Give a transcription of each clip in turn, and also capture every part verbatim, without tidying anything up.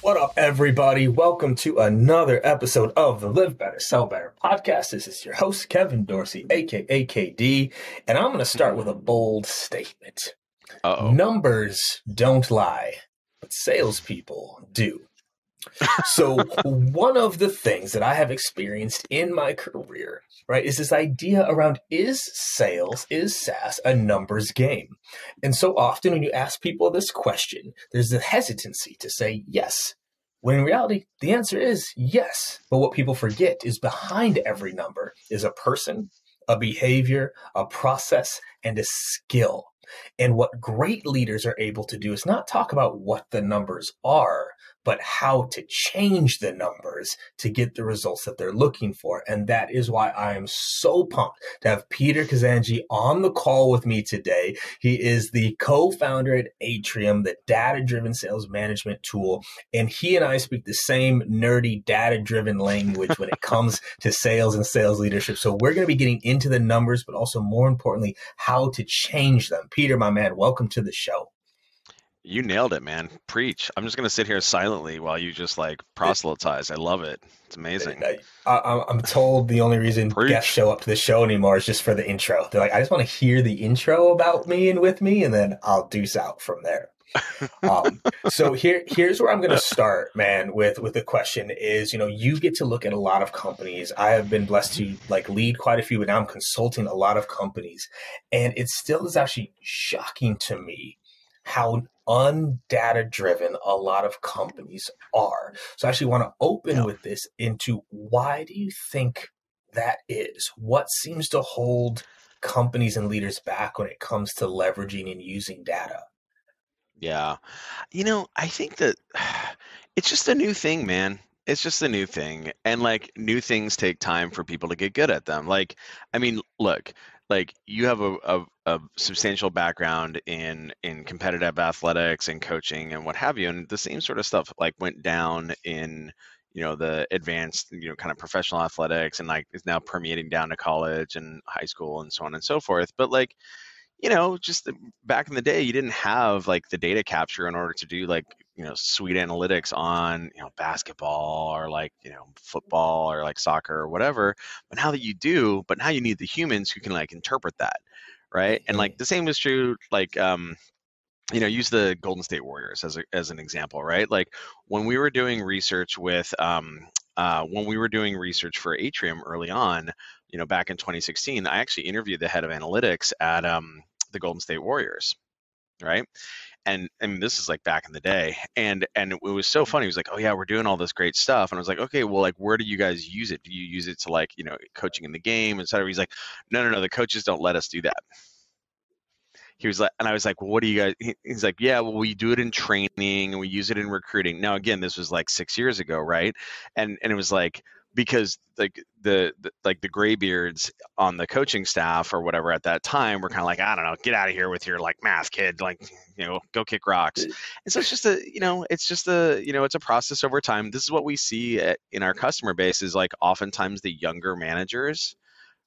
What up, everybody? Welcome to another episode of the Live Better, Sell Better podcast. This is your host, Kevin Dorsey, a k a. K D, and I'm going to start with a bold statement. Uh-oh. Numbers don't lie, but salespeople do. So one of the things that I have experienced in my career, right, is this idea around is sales, is SaaS a numbers game? And so often when you ask people this question, there's a hesitancy to say yes, when in reality, the answer is yes. But what people forget is behind every number is a person, a behavior, a process, and a skill. And what great leaders are able to do is not talk about what the numbers are, but how to change the numbers to get the results that they're looking for. And that is why I am so pumped to have Peter Kazanji on the call with me today. He is the co-founder at Atrium, the data-driven sales management tool. And he and I speak the same nerdy data-driven language when it comes to sales and sales leadership. So we're going to be getting into the numbers, but also more importantly, how to change them. Peter, my man, welcome to the show. You nailed it, man. Preach. I'm just going to sit here silently while you just like proselytize. I love it. It's amazing. I, I'm told the only reason Preach. guests show up to the show anymore is just for the intro. They're like, I just want to hear the intro about me and with me, and then I'll deuce out from there. um, so here, here's where I'm going to start, man, with, with the question is, you know, you get to look at a lot of companies. I have been blessed to like lead quite a few, but now I'm consulting a lot of companies. And it still is actually shocking to me how undata-driven a lot of companies are. So I actually want to open yeah. with this into why do you think that is? What seems to hold companies and leaders back when it comes to leveraging and using data? Yeah. You know, I think that it's just a new thing, man. It's just a new thing. And like new things take time for people to get good at them. Like, I mean, look, like you have a, a, a substantial background in, in competitive athletics and coaching and what have you. And the same sort of stuff like went down in, you know, the advanced, you know, kind of professional athletics and like is now permeating down to college and high school and so on and so forth. But like, you know, just the, back in the day, you didn't have like the data capture in order to do like, you know, sweet analytics on, you know, basketball or like, you know, football or like soccer or whatever. But now that you do, but now you need the humans who can like interpret that. Right. And like the same is true, like, um, you know, use the Golden State Warriors as a, as an example, right? Like when we were doing research with, um, uh, when we were doing research for Atrium early on, you know, back in twenty sixteen, I actually interviewed the head of analytics at um, the Golden State Warriors, right? And I mean, this is like back in the day. And and it was so funny. He was like, oh, yeah, we're doing all this great stuff. And I was like, okay, well, like, where do you guys use it? Do you use it to like, you know, coaching in the game, et cetera? He's like, no, no, no, the coaches don't let us do that. he was like, and I was like, well, what do you guys, he, he's like, yeah, well, we do it in training and we use it in recruiting. Now, again, this was like six years ago. Right. And, and it was like, because like the, the like the graybeards on the coaching staff or whatever at that time were kind of like, I don't know, get out of here with your like math, kid, like, you know, go kick rocks. And so it's just a, you know, it's just a, you know, it's a process over time. This is what we see at, in our customer base is like oftentimes the younger managers,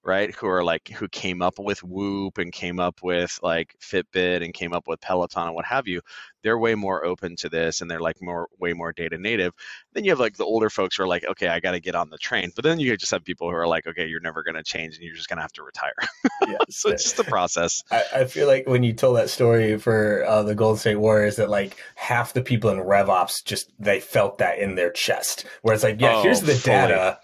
right, who are like, who came up with Whoop and came up with like Fitbit and came up with Peloton and what have you, they're way more open to this and they're like more, way more data native. Then you have like the older folks who are like, okay, I got to get on the train. But then you just have people who are like, okay, you're never going to change and you're just going to have to retire. Yeah, so it's just the process. I, I feel like when you told that story for uh, the Golden State Warriors, that like half the people in RevOps just, they felt that in their chest where it's like, yeah, oh, here's the fully. data.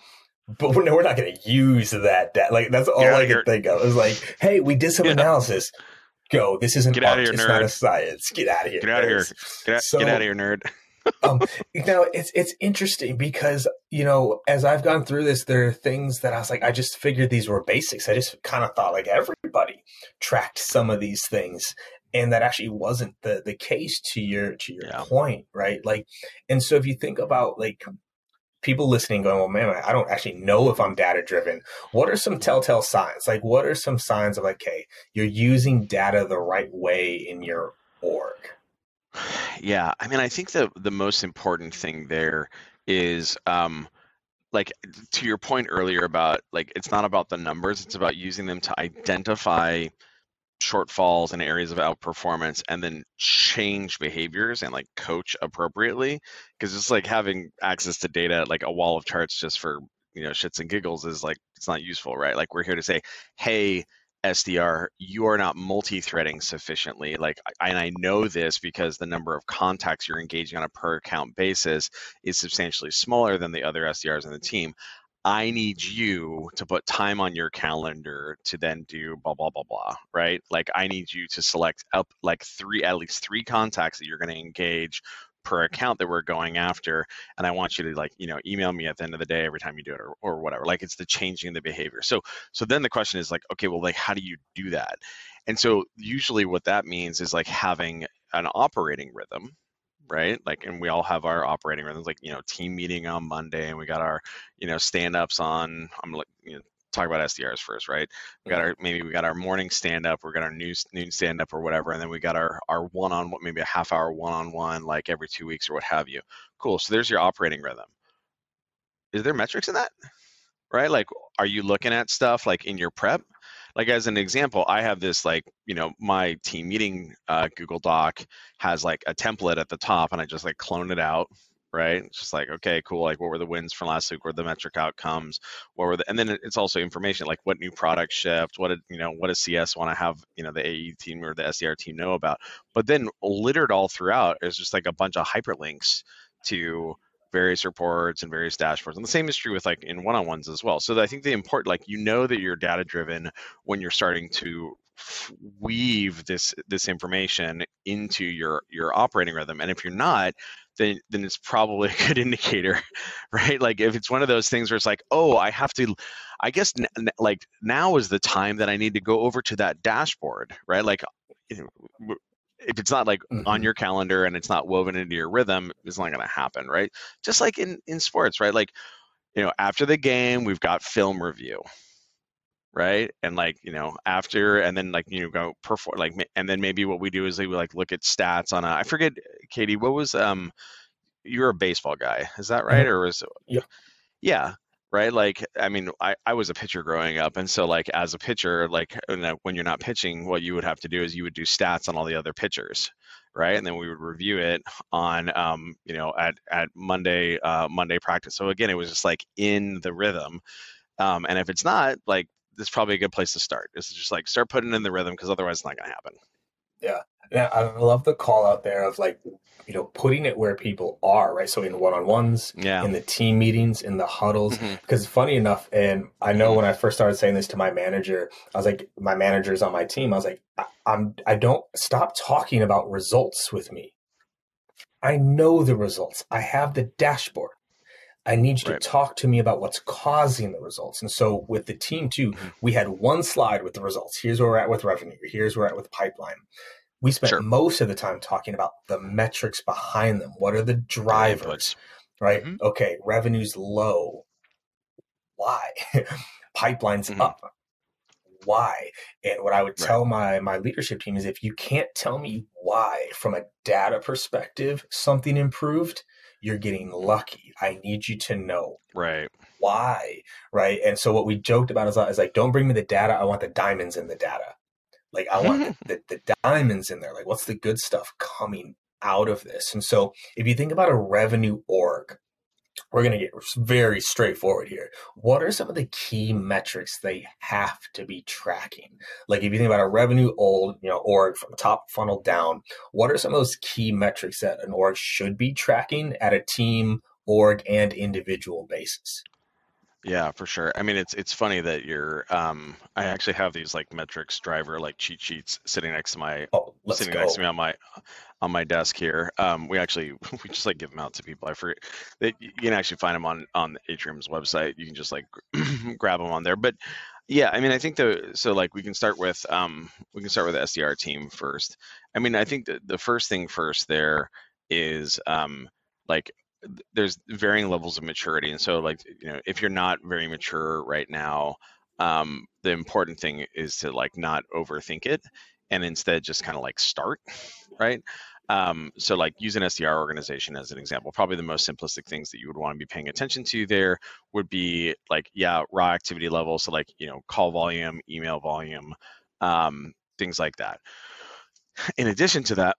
But we're, no, we're not going to use that data. Like, that's all yeah, I could think of. It was like, hey, we did some yeah. analysis. Go. This isn't art. Here, it's nerd. Not a science. Get out of here. Get out of here. Get out, so, get out of here, nerd. um, now, it's it's interesting because, you know, as I've gone through this, there are things that I was like, I just figured these were basics. I just kind of thought like everybody tracked some of these things. And that actually wasn't the, the case to your, to your yeah. point, right? Like, and so if you think about like, people listening going, well, man, I don't actually know if I'm data driven. What are some telltale signs? Like, what are some signs of like, hey, you're using data the right way in your org? Yeah. I mean, I think the, the most important thing there is, um, like to your point earlier about like, it's not about the numbers. It's about using them to identify shortfalls and areas of outperformance and then change behaviors and like coach appropriately, because it's like having access to data like a wall of charts just for, you know, shits and giggles is like, it's not useful, right? Like we're here to say, hey, S D R, you are not multi-threading sufficiently. Like, and I know this because the number of contacts you're engaging on a per account basis is substantially smaller than the other S D Rs in the team. I need you to put time on your calendar to then do blah, blah, blah, blah, right? Like I need you to select up like three, at least three contacts that you're going to engage per account that we're going after. And I want you to like, you know, email me at the end of the day every time you do it or, or whatever. Like it's the changing the behavior. So, so then the question is like, okay, well, like how do you do that? And so usually what that means is like having an operating rhythm, right? Like, and we all have our operating rhythms, like, you know, team meeting on Monday and we got our, you know, stand-ups on, I'm like, you know, talk about S D Rs first, right? We got our, maybe we got our morning stand-up, we got our news, noon stand-up or whatever. And then we got our, our one-on-one, maybe a half hour one-on-one, like every two weeks or what have you. Cool. So there's your operating rhythm. Is there metrics in that? Right? Like, are you looking at stuff like in your prep? Like as an example, I have this like, you know, my team meeting uh, Google Doc has like a template at the top and I just like clone it out, right? It's just like, okay, cool. Like what were the wins from last week? What were the metric outcomes? What were the, and then it's also information like what new product shipped, what, did, you know, what does C S want to have, you know, the A E team or the S D R team know about? But then littered all throughout is just like a bunch of hyperlinks to various reports and various dashboards. And the same is true with like in one-on-ones as well. So I think the important, like, you know that you're data driven when you're starting to weave this, this information into your, your operating rhythm. And if you're not, then, then it's probably a good indicator, right? Like if it's one of those things where it's like, oh, I have to, I guess n- n- like now is the time that I need to go over to that dashboard, right? Like, you know, if it's not like mm-hmm. on your calendar and it's not woven into your rhythm, it's not going to happen, right? Just like in, in sports, right? Like, you know, after the game, we've got film review, right? And like, you know, after, and then like, you know, go perform, like, and then maybe what we do is we like look at stats on a, I forget, Katie, what was, um, you're a baseball guy, is that right? Mm-hmm. Or was, yeah. Yeah. Right? Like, I mean, I, I was a pitcher growing up. And so like, as a pitcher, like when you're not pitching, what you would have to do is you would do stats on all the other pitchers, right? And then we would review it on, um, you know, at, at Monday, uh, Monday practice. So again, it was just like in the rhythm. Um, and if it's not, like, this is probably a good place to start. It's just like, start putting in the rhythm because otherwise it's not going to happen. Yeah. Yeah, I love the call out there of like, you know, putting it where people are, right? So in one-on-ones, yeah. in the team meetings, in the huddles, mm-hmm. because funny enough, and I know mm-hmm. when I first started saying this to my manager, I was like, my manager's on my team. I was like, I, I'm, I don't stop talking about results with me. I know the results. I have the dashboard. I need you right. to talk to me about what's causing the results. And so with the team too, mm-hmm. we had one slide with the results. Here's where we're at with revenue. Here's where we're at with pipeline. We spent sure. most of the time talking about the metrics behind them. What are the drivers, the right? Mm-hmm. Okay. Revenue's low. Why? Pipeline's mm-hmm. up. Why? And what I would tell right. my my leadership team is, if you can't tell me why from a data perspective something improved, you're getting lucky. I need you to know right why, right? And so what we joked about is, is like, don't bring me the data. I want the diamonds in the data. Like, I want the, the, the diamonds in there. Like, what's the good stuff coming out of this? And so if you think about a revenue org, we're going to get very straightforward here. What are some of the key metrics they have to be tracking? Like, if you think about a revenue old, you know, org from top funnel down, what are some of those key metrics that an org should be tracking at a team, org, and individual basis? Yeah, for sure. I mean, it's it's funny that you're. Um, I actually have these like metrics driver like cheat sheets sitting next to my oh, let's sitting go. next to me on my on my desk here. Um, we actually we just like give them out to people. I forget. They, you can actually find them on on the Atrium's website. You can just like grab them on there. But yeah, I mean, I think the so like we can start with um we can start with the S D R team first. I mean, I think the the first thing first there is um like. There's varying levels of maturity. And so like, you know, if you're not very mature right now, um, the important thing is to like not overthink it and instead just kind of like start, right? Um, so like use an S D R organization as an example. Probably the most simplistic things that you would want to be paying attention to there would be like, yeah, raw activity level. So like, you know, call volume, email volume, um, things like that. In addition to that,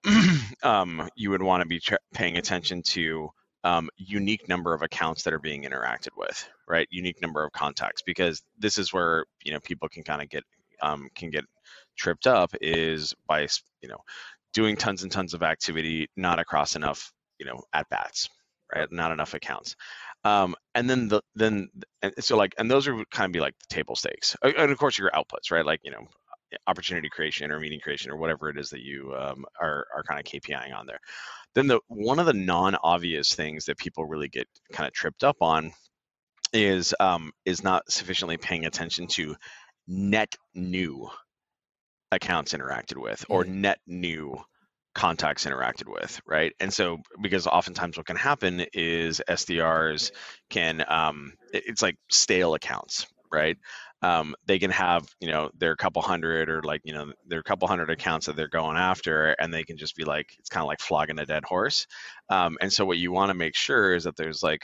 um, you would want to be tra- paying attention to Um, unique number of accounts that are being interacted with, right? Unique number of contacts, because this is where, you know, people can kind of get, um, can get tripped up is by, you know, doing tons and tons of activity, not across enough, you know, at-bats, right? Not enough accounts. Um, and then the, then, and so like, and those are kind of be like the table stakes. And of course your outputs, right? Like, you know, opportunity creation or meeting creation or whatever it is that you um, are, are kind of K P I-ing on there. Then the one of the non-obvious things that people really get kind of tripped up on is um, is not sufficiently paying attention to net new accounts interacted with or net new contacts interacted with, right? And so, because oftentimes what can happen is S D Rs can, um, it's like stale accounts, right? Um, they can have, you know, their couple hundred or like, you know, their couple hundred accounts that they're going after, and they can just be like, it's kind of like flogging a dead horse. Um, and so what you want to make sure is that there's like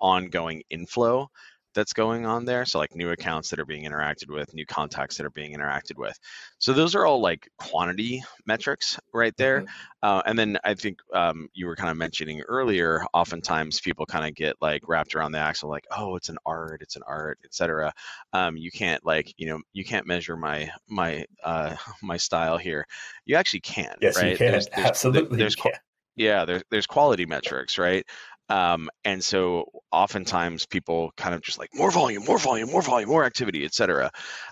ongoing inflow that's going on there. So like new accounts that are being interacted with, new contacts that are being interacted with. So those are all like quantity metrics right there. Mm-hmm. Uh, and then I think um, you were kind of mentioning earlier, oftentimes people kind of get like wrapped around the axle, like, oh, it's an art, it's an art, et cetera. Um, you can't like, you know, you can't measure my, my, uh, my style here. You actually can, yes, right? You can. There's, there's, Absolutely. There's, there's, yeah, there's, there's quality metrics, right? Um, and so oftentimes people kind of just like more volume, more volume, more volume, more activity, et cetera.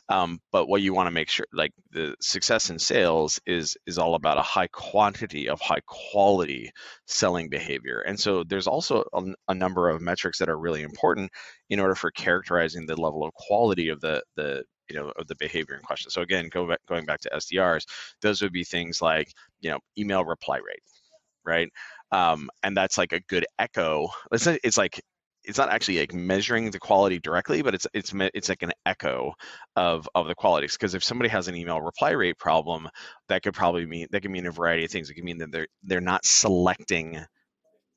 Um, but what you want to make sure, like the success in sales is, is all about a high quantity of high quality selling behavior. And so there's also a, a number of metrics that are really important in order for characterizing the level of quality of the, the, you know, of the behavior in question. So again, go back, going back to S D Rs, those would be things like, you know, email reply rate, right? Um, and that's like a good echo. It's, it's like, it's not actually like measuring the quality directly, but it's, it's, it's like an echo of, of the qualities. Cause if somebody has an email reply rate problem, that could probably mean, that could mean a variety of things. It could mean that they're, they're not selecting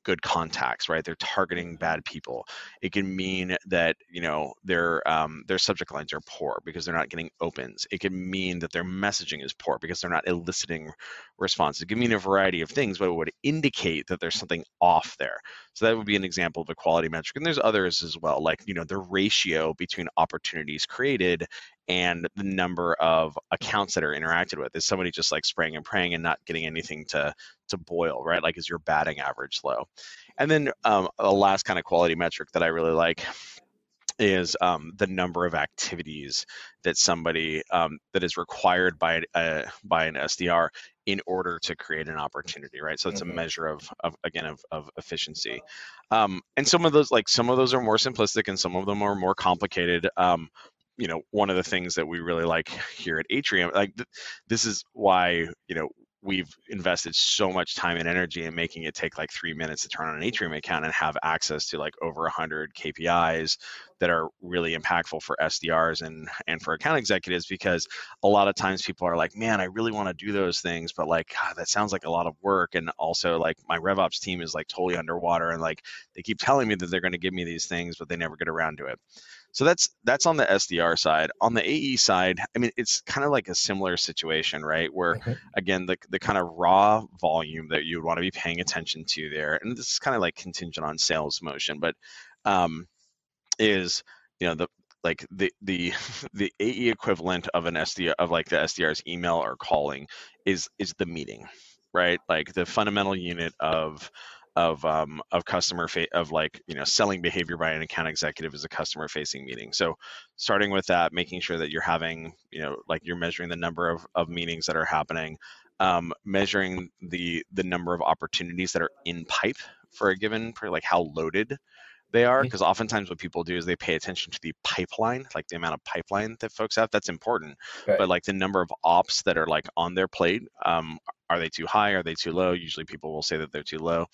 good contacts, right? They're targeting bad people. It can mean that, you know, their um, their subject lines are poor because they're not getting opens. It can mean that their messaging is poor because they're not eliciting responses. It can mean a variety of things, but it would indicate that there's something off there. So that would be an example of a quality metric. And there's others as well, like, you know, the ratio between opportunities created and the number of accounts that are interacted with. Is somebody just like spraying and praying and not getting anything to to boil, right? Like, is your batting average low? And then um, the last kind of quality metric that I really like is um, the number of activities that somebody um, that is required by a, by an S D R in order to create an opportunity, right? So it's a measure of, of again, of, of efficiency. Um, and some of those, like some of those are more simplistic and some of them are more complicated. Um, you know, one of the things that we really like here at Atrium, like th- this is why, you know, we've invested so much time and energy in making it take like three minutes to turn on an Atrium account and have access to like over one hundred K P Is that are really impactful for S D Rs and, and for account executives, because a lot of times people are like, man, I really want to do those things, but like, God, that sounds like a lot of work. And also like my RevOps team is like totally underwater and like they keep telling me that they're going to give me these things, but they never get around to it. So that's that's on the S D R side. On the A E side, I mean, it's kind of like a similar situation, right? Where, okay. again, the, the kind of raw volume that you would want to be paying attention to there, and this is kind of like contingent on sales motion, but um, is, you know, the like the the the A E equivalent of an S D R, of like the S D R's email or calling is is the meeting, right? Like the fundamental unit of of um of customer fa- of like you know selling behavior by an account executive is a customer facing meeting. So starting with that, making sure that you're having, you know, like you're measuring the number of, of meetings that are happening, um measuring the the number of opportunities that are in pipe for a given, for like how loaded they are, because oftentimes what people do is they pay attention to the pipeline, like the amount of pipeline that folks have. That's important, right? But like the number of ops that are like on their plate, um, are they too high? Are they too low? Usually people will say that they're too low,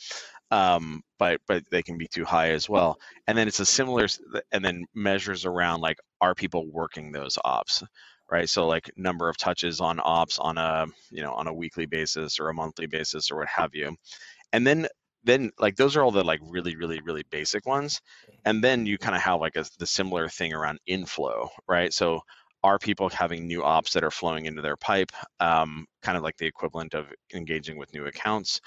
um, but but they can be too high as well. And then it's a similar, and then measures around like, are people working those ops, right? So like number of touches on ops on a you know on a weekly basis or a monthly basis or what have you, and then. Then like those are all the like really, really, really basic ones. And then you kind of have like a, the similar thing around inflow, right? So are people having new ops that are flowing into their pipe? Um, kind of like the equivalent of engaging with new accounts.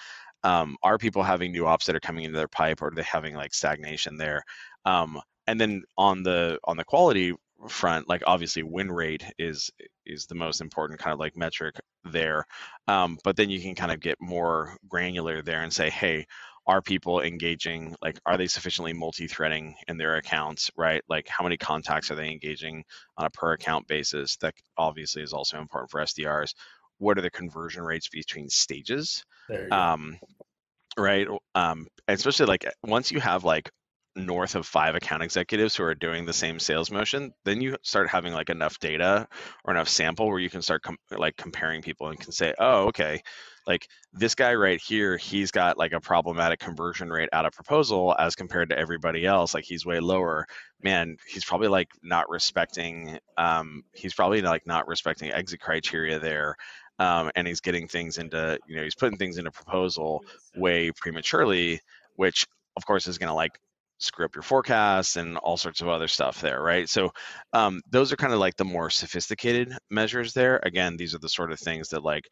Um, are people having new ops that are coming into their pipe, or are they having like stagnation there? Um, and then on the on the quality front, like obviously win rate is is the most important kind of like metric there, um, but then you can kind of get more granular there and say, hey, are people engaging, like are they sufficiently multi-threading in their accounts, right? Like how many contacts are they engaging on a per account basis? That obviously is also important for S D Rs. What are the conversion rates between stages, um, right? Um, especially like once you have like north of five account executives who are doing the same sales motion, then you start having like enough data or enough sample where you can start com- like comparing people and can say, oh, okay, like this guy right here, he's got like a problematic conversion rate out of proposal as compared to everybody else. Like he's way lower, man, he's probably like not respecting, um, he's probably like not respecting exit criteria there. Um, and he's getting things into, you know, he's putting things into proposal way prematurely, which of course is going to like screw up your forecasts and all sorts of other stuff there, right? So um, those are kind of like the more sophisticated measures there. Again, these are the sort of things that like,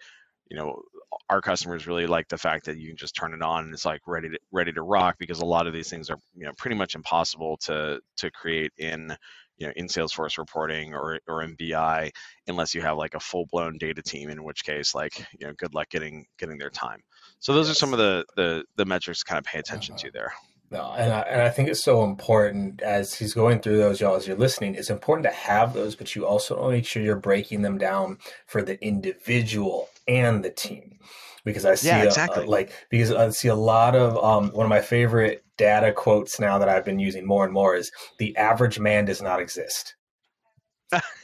you know, our customers really like the fact that you can just turn it on and it's like ready to ready to rock, because a lot of these things are, you know, pretty much impossible to to create in, you know, in Salesforce reporting or or in B I unless you have like a full-blown data team, in which case, like, you know, good luck getting getting their time. So those yes. are some of the, the the metrics to kind of pay attention uh-huh. to there. No, and I, and I think it's so important as he's going through those, y'all, as you're listening, it's important to have those, but you also want to make sure you're breaking them down for the individual and the team. Because I see yeah, exactly. a, like, because I see a lot of, um, one of my favorite data quotes now that I've been using more and more is, the average man does not exist.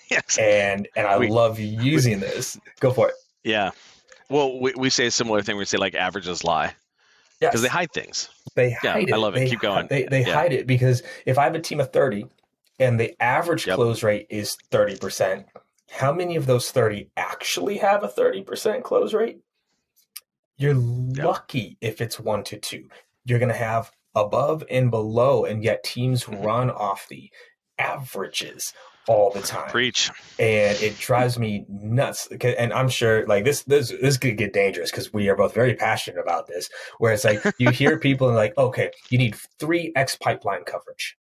yes. And, and I we, love using we, this. Go for it. Yeah. Well, we, we say a similar thing. We say like averages lie. Because yes. they hide things. They hide yeah, it. I love it. They Keep hi- going. They, they yeah. hide it, because if I have a team of thirty and the average yep. close rate is thirty percent, how many of those thirty actually have a thirty percent close rate? You're yep. lucky if it's one to two. You're going to have above and below, and yet teams mm-hmm. run off the averages all the time. Preach. And it drives me nuts. And I'm sure like this this this could get dangerous, because we are both very passionate about this, where it's like you hear people and like, okay, you need three X pipeline coverage.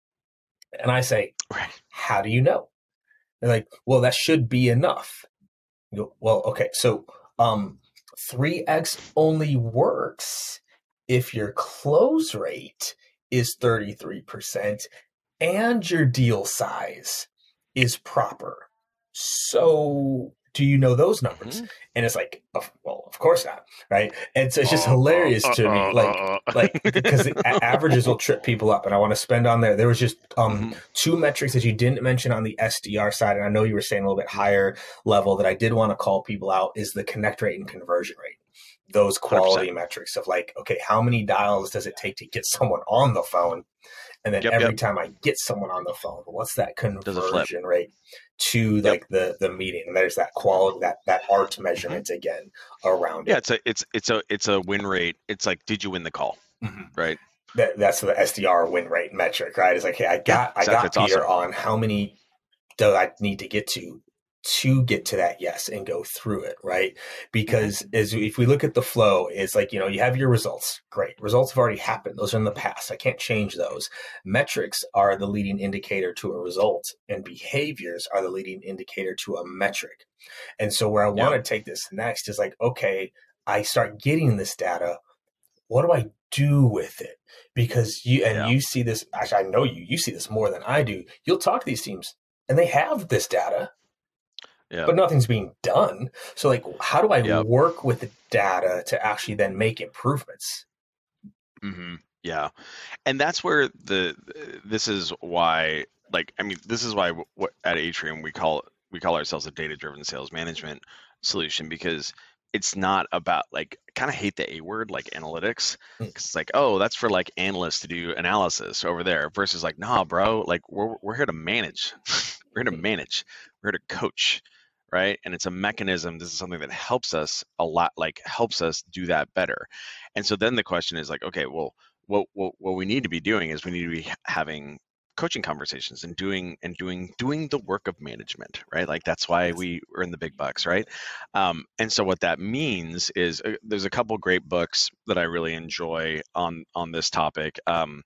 And I say, how do you know? They're like, well, that should be enough. You go, well, okay, so um three X only works if your close rate is thirty-three percent and your deal size is proper. So do you know those numbers? Mm-hmm. And it's like, oh, well, of course not, right? And so it's just uh, hilarious uh, to uh, me, uh, like, uh, like because the averages will trip people up, and I want to spend on there. There was just um, mm-hmm. two metrics that you didn't mention on the S D R side, and I know you were saying a little bit higher level that I did want to call people out is the connect rate and conversion rate. Those quality one hundred percent metrics of like, okay, how many dials does it take to get someone on the phone? And then yep, every yep. time I get someone on the phone, what's that conversion rate to yep. like the, the meeting? And there's that quality, that, that art measurement mm-hmm. again around yeah, it. Yeah, it's a, it's, it's a, it's a win rate. It's like, did you win the call? Mm-hmm. Right. That, that's the S D R win rate metric, right? It's like, hey, I got, yeah, exactly. I got Peter awesome. on. How many do I need to get to? to get to that yes and go through it, right? Because as if we look at the flow, it's like, you know, you have your results. Great. Results have already happened. Those are in the past. I can't change those. Metrics are the leading indicator to a result, and behaviors are the leading indicator to a metric. And so where I want to yeah. take this next is like, okay, I start getting this data. What do I do with it? Because you, and yeah. you see this, actually, I know you, you see this more than I do. You'll talk to these teams and they have this data. Yep. But nothing's being done. So like, how do I yep. work with the data to actually then make improvements? Mm-hmm. Yeah. And that's where the, this is why, like, I mean, this is why what, at Atrium, we call, we call ourselves a data-driven sales management solution, because it's not about like, kind of hate the A word, like analytics. Mm. Cause it's like, oh, that's for like analysts to do analysis over there versus like, nah, bro, like we're, we're here to manage, we're here to manage, we're here to coach. Right. And it's a mechanism. This is something that helps us a lot, like helps us do that better. And so then the question is like, okay, well, what, what, what we need to be doing is we need to be having coaching conversations and doing, and doing, doing the work of management, right? Like that's why we earn the big bucks. Right. Um, and so what that means is uh, there's a couple great books that I really enjoy on, on this topic. Um,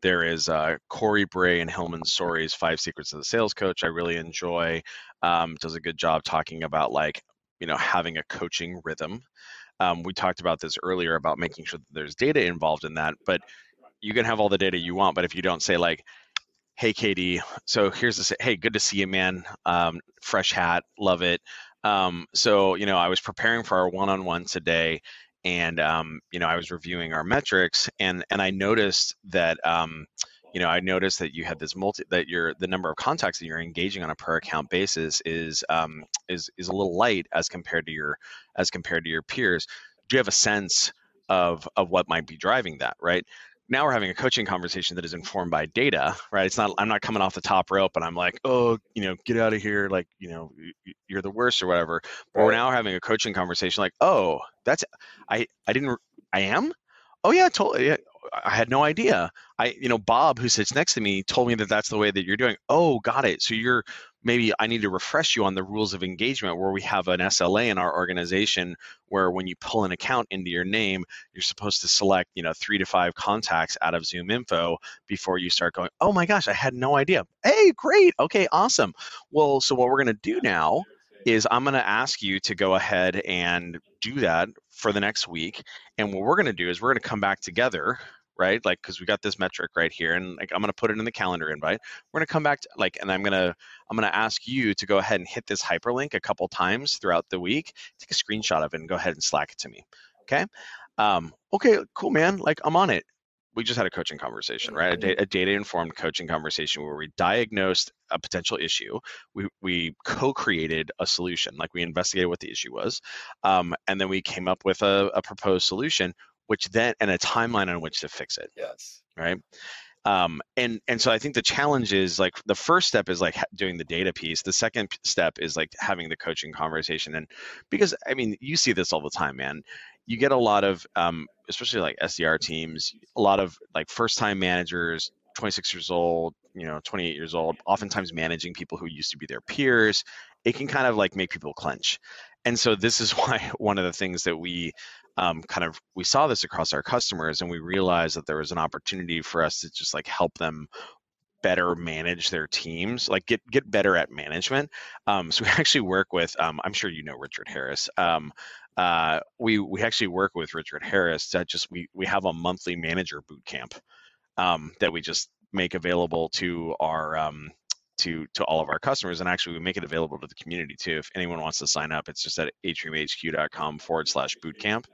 There is uh, Corey Bray and Hillman Sori's Five Secrets of the Sales Coach. I really enjoy. Um, does a good job talking about like, you know, having a coaching rhythm. Um, we talked about this earlier about making sure that there's data involved in that. But you can have all the data you want, but if you don't say like, "Hey, Katie, so here's the hey, good to see you, man. Um, fresh hat, love it. Um, so you know, I was preparing for our one-on-one today." And, um, you know, I was reviewing our metrics and, and I noticed that, um, you know, I noticed that you had this multi, that your, the number of contacts that you're engaging on a per account basis is, um, is, is a little light as compared to your, as compared to your peers. Do you have a sense of, of what might be driving that? Right now we're having a coaching conversation that is informed by data, right? It's not, I'm not coming off the top rope and I'm like, oh, you know, get out of here. Like, you know, you're the worst or whatever. But right. We're now having a coaching conversation like, oh, that's, I, I didn't, I am. Oh yeah. Totally. I had no idea. I, you know, Bob who sits next to me told me that that's the way that you're doing. Oh, got it. So you're, maybe I need to refresh you on the rules of engagement where we have an S L A in our organization where when you pull an account into your name, you're supposed to select, you know, three to five contacts out of Zoom Info before you start going, oh my gosh, I had no idea. Hey, great. Okay, awesome. Well, so what we're going to do now is I'm going to ask you to go ahead and do that for the next week. And what we're going to do is we're going to come back together, right? Like, cause we got this metric right here and like, I'm going to put it in the calendar invite. We're going to come back to like, and I'm going to, I'm going to ask you to go ahead and hit this hyperlink a couple times throughout the week, take a screenshot of it and go ahead and Slack it to me. Okay. Um, okay, cool, man. Like I'm on it. We just had a coaching conversation, right? A, da- a data informed coaching conversation where we diagnosed a potential issue. We, we co-created a solution. Like we investigated what the issue was. Um, and then we came up with a, a proposed solution, which then and a timeline on which to fix it. Yes. Right. Um, and, and so I think the challenge is like the first step is like doing the data piece. The second step is like having the coaching conversation. And because, I mean, you see this all the time, man, you get a lot of, um, especially like S D R teams, a lot of like first time managers, twenty-six years old, you know, twenty-eight years old, oftentimes managing people who used to be their peers. It can kind of like make people clench. And so this is why one of the things that we Um, kind of, we saw this across our customers and we realized that there was an opportunity for us to just like help them better manage their teams, like get, get better at management. Um, so we actually work with, um, I'm sure you know, Richard Harris. Um, uh, we, we actually work with Richard Harris that just, we, we have a monthly manager boot camp um, that we just make available to our, um, to to all of our customers, and actually we make it available to the community too. If anyone wants to sign up, it's just at atriumhq.com forward slash bootcamp.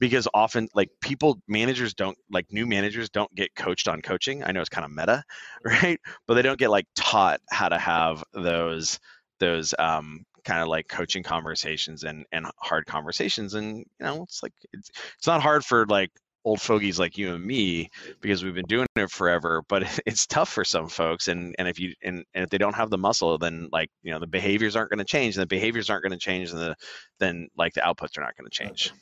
Because often, like, people, managers don't, like, new managers don't get coached on coaching. I know it's kind of meta, right? But they don't get, like, taught how to have those those um, kind of like coaching conversations and and hard conversations. And, you know, it's like, it's, it's not hard for, like, old fogies like you and me, because we've been doing it forever, but it's tough for some folks. And, and if you, and, and if they don't have the muscle, then, like, you know, the behaviors aren't going to change, and the behaviors aren't going to change. And the, then like the outputs are not going to change.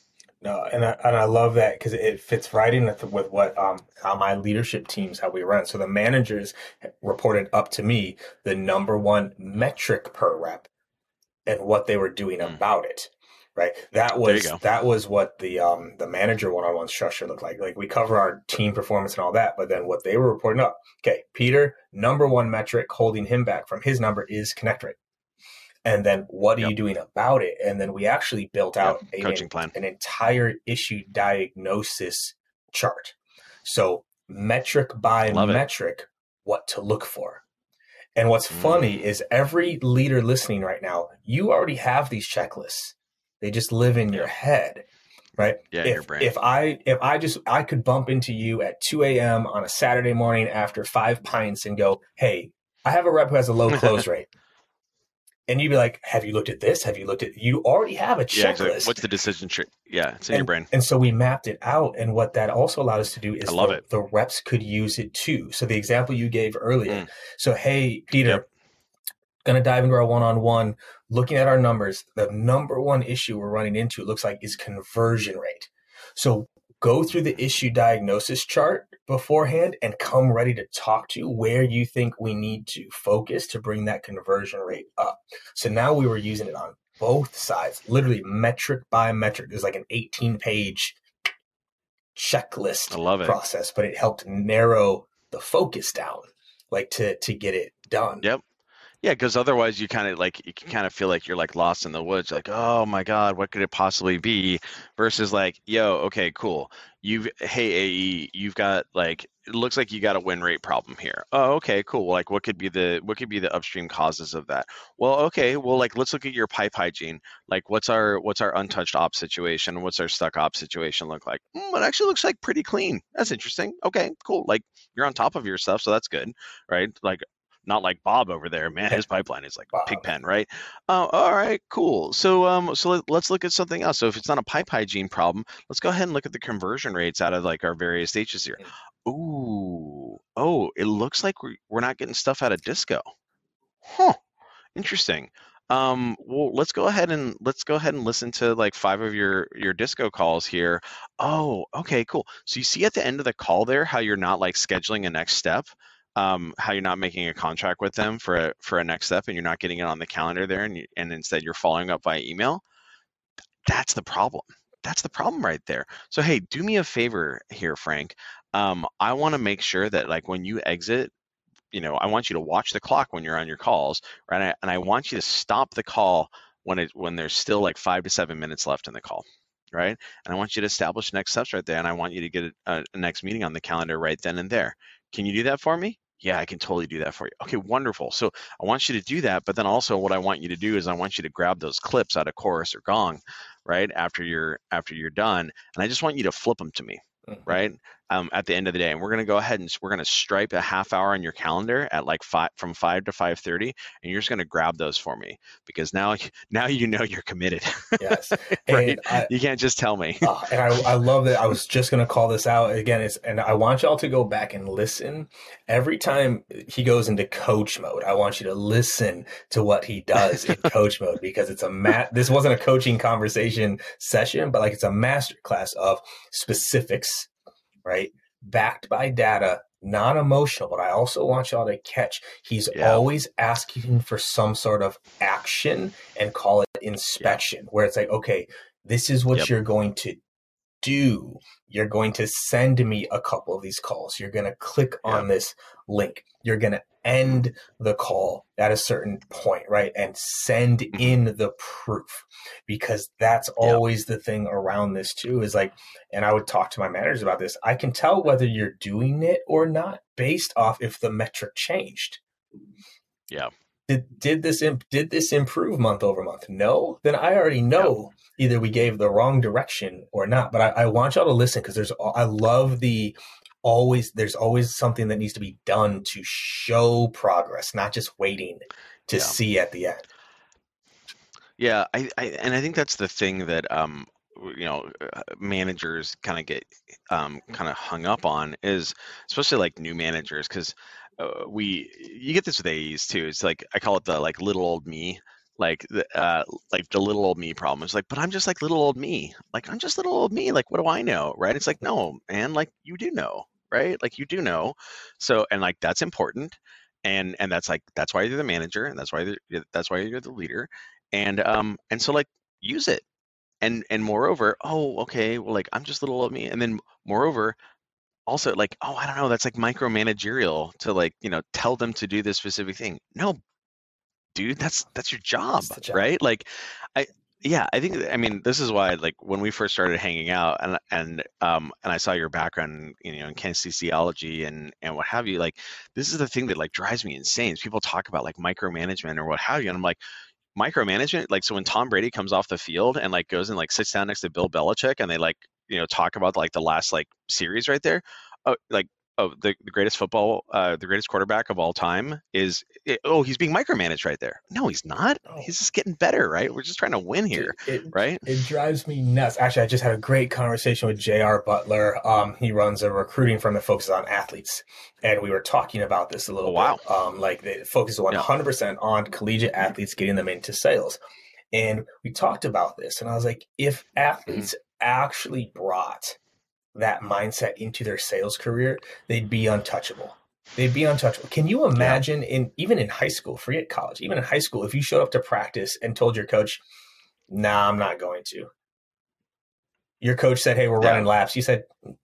No. And I, and I love that, because it fits right in with, with what, um, how my leadership teams, how we run. So the managers reported up to me the number one metric per rep and what they were doing mm. about it. Right. That was that was what the um, the manager one-on-one structure looked like. Like, we cover our team performance and all that, but then what they were reporting up. Okay, Peter, number one metric holding him back from his number is connect rate. And then what are yep. you doing about it? And then we actually built out yep. a coaching plan, an entire issue diagnosis chart. So metric by Love metric, it. What to look for. And what's mm. funny is every leader listening right now, you already have these checklists. They just live in your head, right? Yeah, if, your brain. If I, if I just, I could bump into you at two a.m. on a Saturday morning after five pints and go, hey, I have a rep who has a low close rate. And you'd be like, have you looked at this? Have you looked at, you already have a checklist. Yeah, exactly. What's the decision tree? Yeah, it's in and, your brain. And so we mapped it out. And what that also allowed us to do is I love the, it. the reps could use it too. So the example you gave earlier. Mm. So, hey, Peter. Yep. Going to dive into our one-on-one, looking at our numbers. The number one issue we're running into, it looks like, is conversion rate. So go through the issue diagnosis chart beforehand and come ready to talk to where you think we need to focus to bring that conversion rate up. So now we were using it on both sides, literally metric by metric. There's like an eighteen page checklist I love it. process, but it helped narrow the focus down, like to, to get it done. Yep. Yeah, because otherwise you kind of like you can kind of feel like you're like lost in the woods, like, oh my God, what could it possibly be? Versus like, yo, okay, cool. You've hey A E, you've got like it looks like you got a win rate problem here. Oh, okay, cool. Like, what could be the what could be the upstream causes of that? Well, okay, well, like let's look at your pipe hygiene. Like, what's our what's our untouched op situation? What's our stuck op situation look like? Mm, it actually looks like pretty clean. That's interesting. Okay, cool. Like, you're on top of your stuff, so that's good, right? Like. Not like Bob over there, man. His pipeline is like Bob. Pig pen, right? Oh, all right, cool. So, um, so let's look at something else. So, if it's not a pipe hygiene problem, let's go ahead and look at the conversion rates out of like our various stages here. Ooh, oh, it looks like we're not getting stuff out of disco. Huh, interesting. Um, well, let's go ahead and let's go ahead and listen to like five of your, your disco calls here. Oh, okay, cool. So you see at the end of the call there how you're not like scheduling a next step. Um, how you're not making a contract with them for a, for a next step, and you're not getting it on the calendar there, and you, and instead you're following up by email. That's the problem. That's the problem right there. So hey, do me a favor here, Frank. Um, I want to make sure that like when you exit, you know, I want you to watch the clock when you're on your calls, right? And I, and I want you to stop the call when it when there's still like five to seven minutes left in the call. Right. And I want you to establish next steps right there. And I want you to get a, a next meeting on the calendar right then and there. Can you do that for me? Yeah, I can totally do that for you. Okay, wonderful. So I want you to do that. But then also what I want you to do is I want you to grab those clips out of Chorus or Gong, right? After you're after you're done. And I just want you to flip them to me, mm-hmm. right? Um, at the end of the day. And we're going to go ahead and we're going to stripe a half hour on your calendar at like five from five to five thirty. And you're just going to grab those for me, because now, now, you know, you're committed. Yes. Right? I, you can't just tell me. uh, and I, I love that. I was just going to call this out again. It's, and I want y'all to go back and listen every time he goes into coach mode. I want you to listen to what he does in coach mode, because it's a mat. This wasn't a coaching conversation session, but like it's a masterclass of specifics. Right? Backed by data, non-emotional, but I also want y'all to catch, he's yeah. always asking for some sort of action, and call it inspection, yeah. where it's like, okay, this is what yep. you're going to do. You're going to send me a couple of these calls. You're going to click yeah. on this link. You're going to end the call at a certain point, right? And send mm-hmm. in the proof, because that's always yeah. the thing around this too, is like, and I would talk to my managers about this. I can tell whether you're doing it or not based off if the metric changed. Yeah. Did, did this imp- did this improve month over month? No, then I already know yeah. either we gave the wrong direction or not. But I, I want y'all to listen, because there's I love the always there's always something that needs to be done to show progress, not just waiting to yeah. see at the end. Yeah, I, I and I think that's the thing that um you know managers kind of get um kind of hung up on, is especially like new managers, because. Uh, we you get this with A Es too. It's like, I call it the like little old me, like the uh, like the little old me problem. It's like, but I'm just like little old me. Like I'm just little old me. Like what do I know, right? It's like, no, man. Like you do know, right? Like you do know. So and like that's important, and and that's like that's why you're the manager, and that's why that's why you're the leader, and um and so like use it, and and moreover, oh okay, well like I'm just little old me, and then moreover. Also like, oh, I don't know, that's like micromanagerial to like, you know, tell them to do this specific thing. No, dude, that's, that's your job, that's job. Right? Like I, yeah, I think, I mean, this is why, like when we first started hanging out and, and, um, and I saw your background, you know, in kinesiology and, and what have you, like, this is the thing that like drives me insane is people talk about like micromanagement or what have you. And I'm like, micromanagement, like, so when Tom Brady comes off the field and like goes and like sits down next to Bill Belichick and they like, you know, talk about like the last like series right there. Oh, like, oh, the, the greatest football, uh, the greatest quarterback of all time is, it, oh, he's being micromanaged right there. No, he's not. Oh. He's just getting better, right? We're just trying to win here, it, right? It drives me nuts. Actually, I just had a great conversation with J R. Butler. Um, he runs a recruiting firm that focuses on athletes. And we were talking about this a little oh, wow. bit. Um, like they focus one hundred percent yeah. on collegiate athletes, getting them into sales. And we talked about this. And I was like, if athletes mm-hmm. actually brought that mindset into their sales career, they'd be untouchable. They'd be untouchable. Can you imagine yeah. in even in high school, forget college, even in high school, if you showed up to practice and told your coach, nah, I'm not going to. Your coach said, hey, we're yeah. running laps. You said,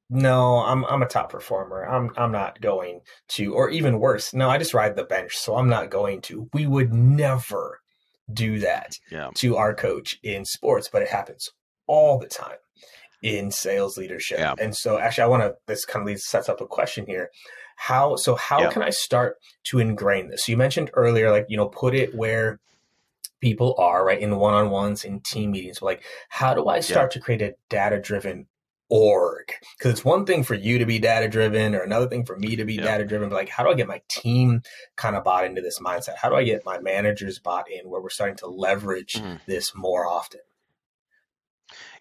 no, I'm I'm a top performer. I'm I'm not going to, or even worse, no, I just ride the bench, so I'm not going to. We would never do that yeah. to our coach in sports, but it happens all the time in sales leadership. Yeah. And so actually I want to, this kind of leads, sets up a question here. How, so how yeah. can I start to ingrain this? So you mentioned earlier, like, you know, put it where people are, right? In one-on-ones, in team meetings, but like, how do I start yeah. to create a data-driven org? Because it's one thing for you to be data-driven or another thing for me to be yeah. data-driven, but like, how do I get my team kind of bought into this mindset? How do I get my managers bought in where we're starting to leverage mm. this more often?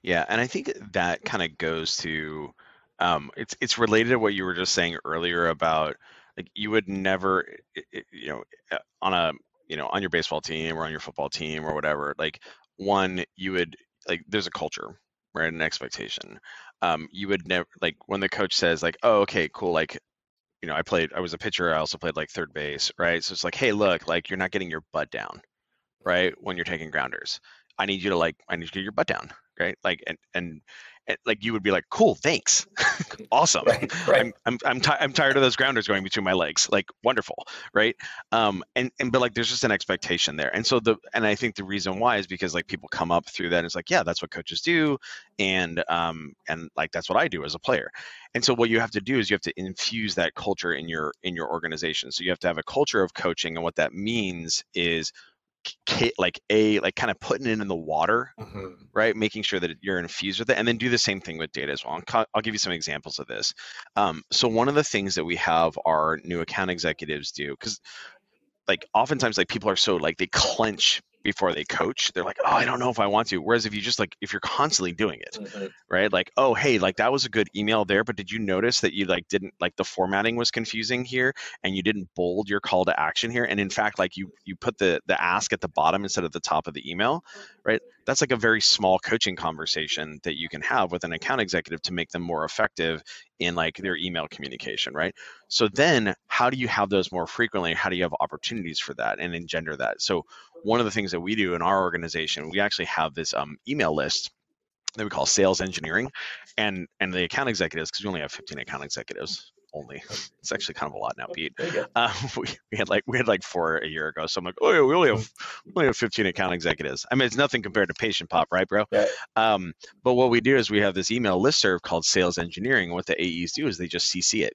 Yeah, and I think that kind of goes to um, it's it's related to what you were just saying earlier about like you would never, you know, on a you know on your baseball team or on your football team or whatever, like one you would like there's a culture, right, an expectation. Um, you would never like when the coach says like, oh okay cool, like you know I played I was a pitcher, I also played like third base, right? So it's like, hey look, like you're not getting your butt down, right, when you're taking grounders. I need you to like I need you to get your butt down. Right. Like, and, and, and like, you would be like, cool, thanks. Awesome. Right, right. I'm, I'm, I'm, ti- I'm tired of those grounders going between my legs. Like wonderful. Right. Um, and, and, but like, there's just an expectation there. And so the, and I think the reason why is because like people come up through that and it's like, yeah, that's what coaches do. And, um, and like, that's what I do as a player. And so what you have to do is you have to infuse that culture in your, in your organization. So you have to have a culture of coaching. And what that means is like a like kind of putting it in the water, mm-hmm. right? Making sure that you're infused with it, and then do the same thing with data as well. I'll, I'll give you some examples of this. Um, so one of the things that we have our new account executives do, because like oftentimes like people are so like they clench before they coach. They're like, oh, I don't know if I want to. Whereas if you just like if you're constantly doing it, mm-hmm. right? Like, oh, hey, like that was a good email there, but did you notice that you like didn't like the formatting was confusing here, and you didn't bold your call to action here, and in fact, like you you put the the ask at the bottom instead of the top of the email, right? That's like a very small coaching conversation that you can have with an account executive to make them more effective in like their email communication, right? So then, how do you have those more frequently? How do you have opportunities for that and engender that? So one of the things that we do in our organization, we actually have this um, email list that we call sales engineering, and and the account executives, because we only have fifteen account executives only. It's actually kind of a lot now, Pete. Um, we, we had like we had like four a year ago, so I'm like, oh yeah, we only have we only have fifteen account executives. I mean, it's nothing compared to Patient Pop, right, bro? Right. Um, but what we do is we have this email listserv called sales engineering. And what the A Es do is they just C C it,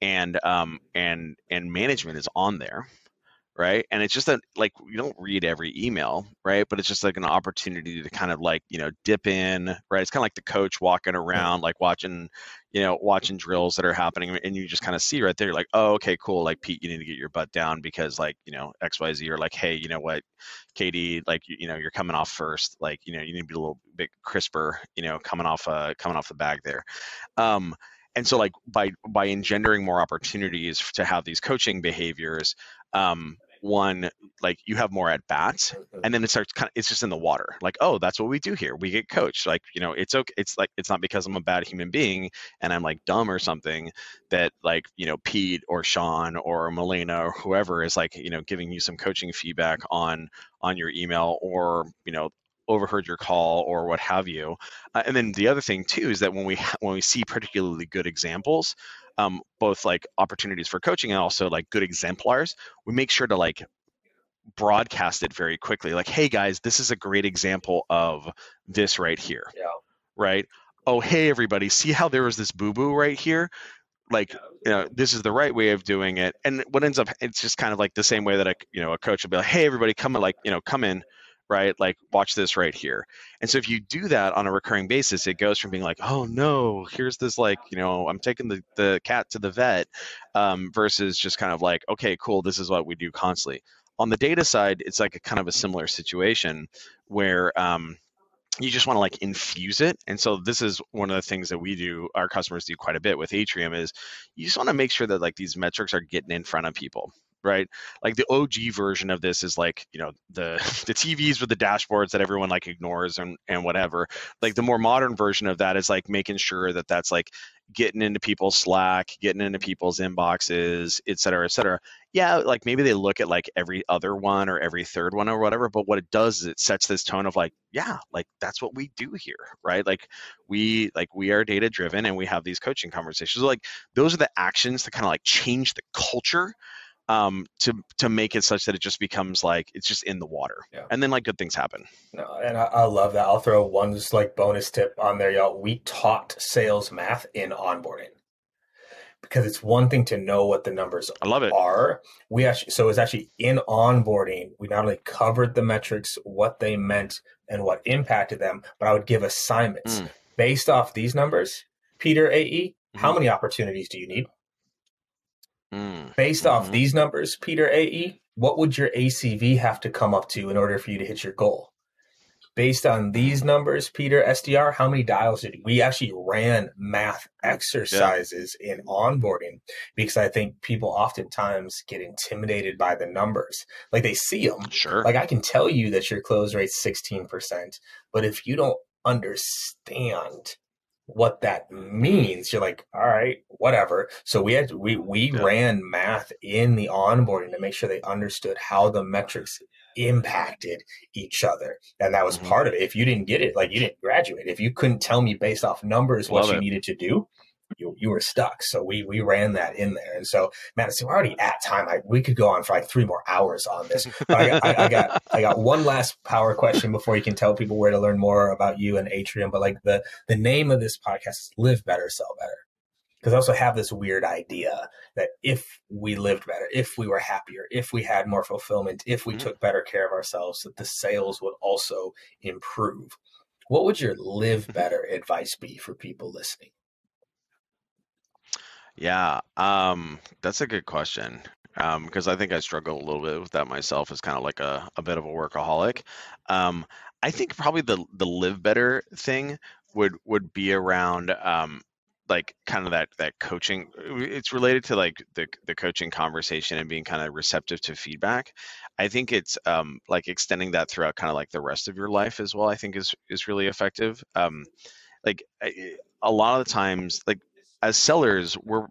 and um and and management is on there. right? And it's just that, like, you don't read every email, right? But it's just like an opportunity to kind of like, you know, dip in, right? It's kind of like the coach walking around, like watching, you know, watching drills that are happening. And you just kind of see right there, you're like, oh, okay, cool. Like, Pete, you need to get your butt down because, like, you know, X, Y, Z, or like, hey, you know what, K D, like, you, you know, you're coming off first. Like, you know, you need to be a little bit crisper, you know, coming off, uh, coming off the bag there. Um, and so like by, by engendering more opportunities to have these coaching behaviors, um, one, like you have more at bats, and then it starts kind of, it's just in the water. Like, oh, that's what we do here. We get coached. Like, you know, it's okay. It's like, it's not because I'm a bad human being and I'm like dumb or something that like, you know, Pete or Sean or Milena or whoever is like, you know, giving you some coaching feedback on, on your email or, you know, overheard your call or what have you. Uh, and then the other thing too, is that when we, when we see particularly good examples, um, both like opportunities for coaching and also like good exemplars, we make sure to like broadcast it very quickly. Like, hey guys, this is a great example of this right here. Yeah. Right. Oh, hey everybody, see how there was this boo-boo right here? Like, you know, this is the right way of doing it. And what ends up, it's just kind of like the same way that a, you know, a coach will be like, hey everybody, come in, like, you know, come in, right? Like, watch this right here. And so if you do that on a recurring basis, it goes from being like, oh no, here's this, like, you know, I'm taking the, the cat to the vet, um, versus just kind of like, okay, cool, this is what we do constantly. On the data side, it's like a kind of a similar situation where, um, you just want to like infuse it. And so this is one of the things that we do, our customers do quite a bit with Atrium, is you just want to make sure that like these metrics are getting in front of people. Right? Like the O G version of this is like, you know, the the T Vs with the dashboards that everyone like ignores and, and whatever. Like the more modern version of that is like making sure that that's like getting into people's Slack, getting into people's inboxes, et cetera, et cetera. Yeah, like maybe they look at like every other one or every third one or whatever, but what it does is it sets this tone of like, yeah, like that's what we do here, right? Like we like we are data driven and we have these coaching conversations. So like those are the actions that kind of like change the culture, um, to, to make it such that it just becomes like, it's just in the water. Yeah. And then like good things happen. No, and I, I love that. I'll throw one just like bonus tip on there, y'all. We taught sales math in onboarding because it's one thing to know what the numbers I love it. are. We actually, so it's actually in onboarding, we not only covered the metrics, what they meant and what impacted them, but I would give assignments mm. based off these numbers. Peter, A E, mm-hmm. how many opportunities do you need? Based mm-hmm. off these numbers, Peter, A E, what would your A C V have to come up to in order for you to hit your goal? Based on these numbers, Peter, S D R, how many dials did you? We actually ran math exercises yeah. in onboarding because I think people oftentimes get intimidated by the numbers. Like they see them. Sure. Like I can tell you that your close rate's sixteen percent, but if you don't understand what that means, you're like, all right, whatever. So we had we we yeah. ran math in the onboarding to make sure they understood how the metrics impacted each other, and that was mm-hmm. part of it. If you didn't get it, like you didn't graduate. If you couldn't tell me based off numbers Love what it. you needed to do, you you were stuck. So we we ran that in there, and so Madison, we're already at time. I, we could go on for like three more hours on this. But I, got, I, I got I got one last power question before you can tell people where to learn more about you and Atrium. But like the the name of this podcast is Live Better, Sell Better, because I also have this weird idea that if we lived better, if we were happier, if we had more fulfillment, if we mm-hmm. took better care of ourselves, that the sales would also improve. What would your Live Better advice be for people listening? Yeah, um, that's a good question, um, because I think I struggle a little bit with that myself as kind of like a, a bit of a workaholic. Um, I think probably the the live better thing would would be around um, like kind of that that coaching. It's related to like the the coaching conversation and being kind of receptive to feedback. I think it's um, like extending that throughout kind of like the rest of your life as well, I think is is really effective. Um, like I, a lot of the times, like as sellers, we're,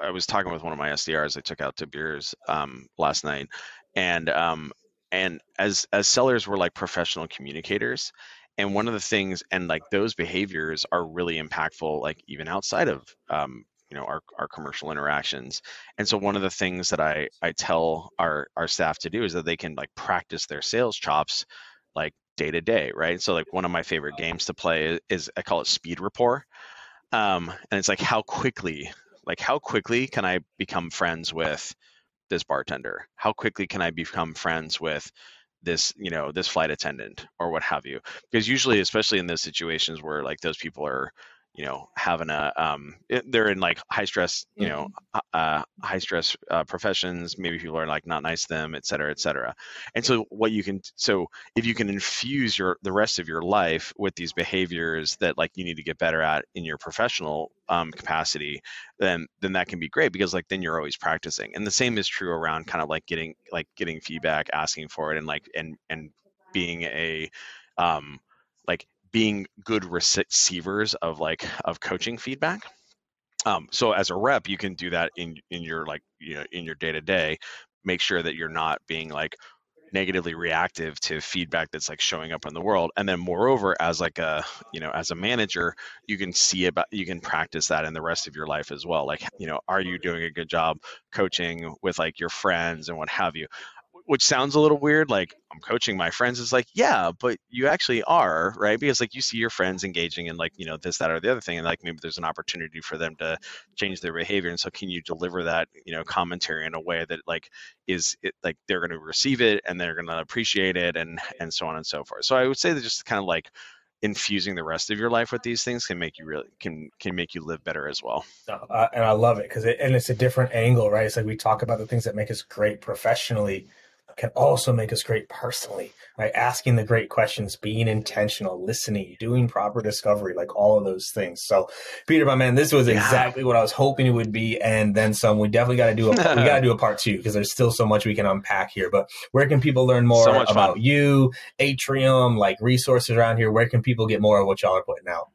I was talking with one of my S D Rs I took out to beers um, last night, and um, and as as sellers, we're like professional communicators, and one of the things, and like those behaviors are really impactful, like even outside of um, you know our our commercial interactions. And so one of the things that I I tell our our staff to do is that they can like practice their sales chops, like day to day, right? So like one of my favorite games to play is, I call it speed rapport. Um, and it's like, how quickly, like how quickly can I become friends with this bartender? How quickly can I become friends with this, you know, this flight attendant or what have you? Because usually, especially in those situations where like those people are, you know, having a, um, they're in like high stress, you know, uh, high stress uh, professions, maybe people are like not nice to them, et cetera, et cetera. And so what you can, so if you can infuse your, the rest of your life with these behaviors that like you need to get better at in your professional um, capacity, then, then that can be great, because like, then you're always practicing. And the same is true around kind of like getting, like getting feedback, asking for it, and like, and, and being a, um, like, being good receivers of like of coaching feedback. Um, so as a rep, you can do that in in your like you know in your day to day. Make sure that you're not being like negatively reactive to feedback that's like showing up in the world. And then moreover, as like a you know as a manager, you can see about you can practice that in the rest of your life as well. Like you know, are you doing a good job coaching with like your friends and what have you? Which sounds a little weird, like I'm coaching my friends. It's like, yeah, but you actually are, right? Because like you see your friends engaging in like, you know, this, that, or the other thing. And like, maybe there's an opportunity for them to change their behavior. And so can you deliver that, you know, commentary in a way that like is it, like they're going to receive it and they're going to appreciate it and, and so on and so forth. So I would say that just kind of like infusing the rest of your life with these things can make you really, can, can make you live better as well. Uh, and I love it. Cause it, and it's a different angle, right? It's like, we talk about the things that make us great professionally can also make us great personally, right? Asking the great questions, being intentional, listening, doing proper discovery, like all of those things. So Peter, my man, this was yeah. exactly what I was hoping it would be. And then some. We definitely got to do a, we got to do a part two, because there's still so much we can unpack here. But where can people learn more so about fun. you, Atrium, like resources around here? Where can people get more of what y'all are putting out?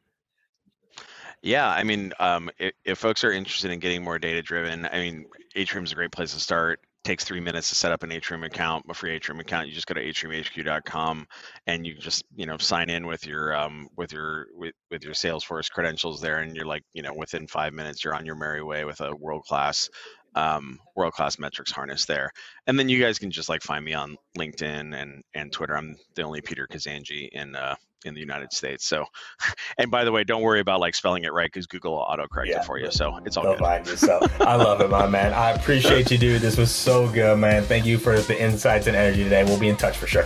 Yeah, I mean, um, if, if folks are interested in getting more data driven, I mean, Atrium is a great place to start. Takes three minutes to set up an Atrium account, a free Atrium account. You just go to atrium h q dot com and you just, you know, sign in with your, um, with your, with, with your Salesforce credentials there. And you're like, you know, within five minutes, you're on your merry way with a world-class, um, world-class metrics harness there. And then you guys can just like find me on LinkedIn and, and Twitter. I'm the only Peter Kazanji in, uh, in the United States. So, and by the way, don't worry about like spelling it right, because Google will autocorrect yeah, it for you. So it's all good. Find yourself. I love it, my man. I appreciate you, dude. This was so good, man. Thank you for the insights and energy today. We'll be in touch for sure.